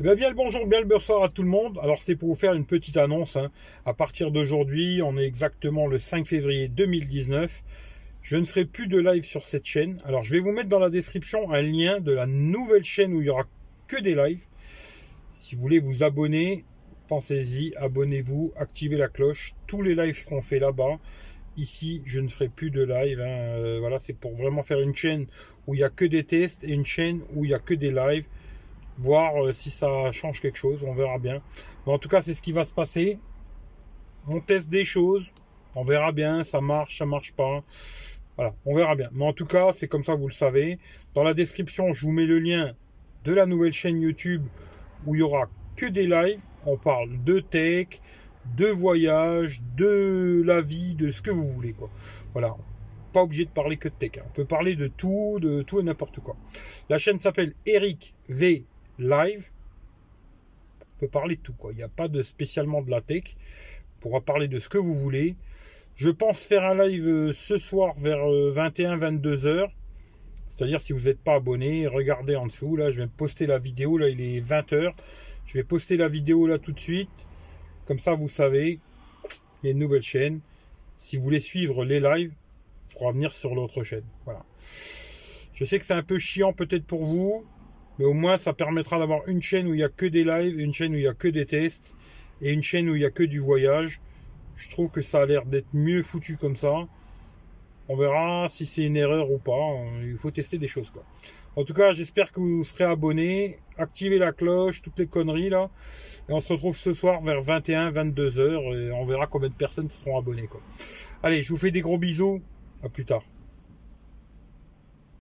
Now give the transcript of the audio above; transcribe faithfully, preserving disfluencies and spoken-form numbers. Eh bien, bien le bonjour, bien le bonsoir à tout le monde. Alors c'est pour vous faire une petite annonce. Hein. À partir d'aujourd'hui, on est exactement le cinq février deux mille dix-neuf. Je ne ferai plus de live sur cette chaîne. Alors je vais vous mettre dans la description un lien de la nouvelle chaîne où il n'y aura que des lives. Si vous voulez vous abonner, pensez-y, abonnez-vous, activez la cloche. Tous les lives seront faits là-bas. Ici, je ne ferai plus de live. Hein. Euh, voilà, c'est pour vraiment faire une chaîne où il n'y a que des tests et une chaîne où il n'y a que des lives. Voir si ça change quelque chose, on verra bien. Mais en tout cas, c'est ce qui va se passer. On teste des choses, on verra bien, ça marche, ça marche pas. Voilà, on verra bien. Mais en tout cas, c'est comme ça, vous le savez. Dans la description, je vous mets le lien de la nouvelle chaîne YouTube où il n'y aura que des lives. On parle de tech, de voyage, de la vie, de ce que vous voulez, quoi. Voilà. Pas obligé de parler que de tech. Hein. On peut parler de tout, de tout et n'importe quoi. La chaîne s'appelle Eric V Live. On peut parler de tout, quoi. Il n'y a pas de spécialement de la tech. On pourra parler de ce que vous voulez. Je pense faire un live ce soir vers vingt et une à vingt-deux heures. C'est-à-dire, si vous n'êtes pas abonné, regardez en dessous. Là, je vais poster la vidéo. Là, il est vingt heures. Je vais poster la vidéo là tout de suite. Comme ça, vous savez, il y a une nouvelle chaîne. Si vous voulez suivre les lives, il faudra venir sur l'autre chaîne. Voilà. Je sais que c'est un peu chiant peut-être pour vous, mais au moins ça permettra d'avoir une chaîne où il n'y a que des lives, une chaîne où il n'y a que des tests et une chaîne où il n'y a que du voyage. Je trouve que ça a l'air d'être mieux foutu comme ça. On verra si c'est une erreur ou pas. Il faut tester des choses, quoi. En tout cas, j'espère que vous serez abonnés. Activez la cloche, toutes les conneries là. Et on se retrouve ce soir vers vingt et une à vingt-deux heures et on verra combien de personnes seront abonnées, quoi. Allez, je vous fais des gros bisous. À plus tard.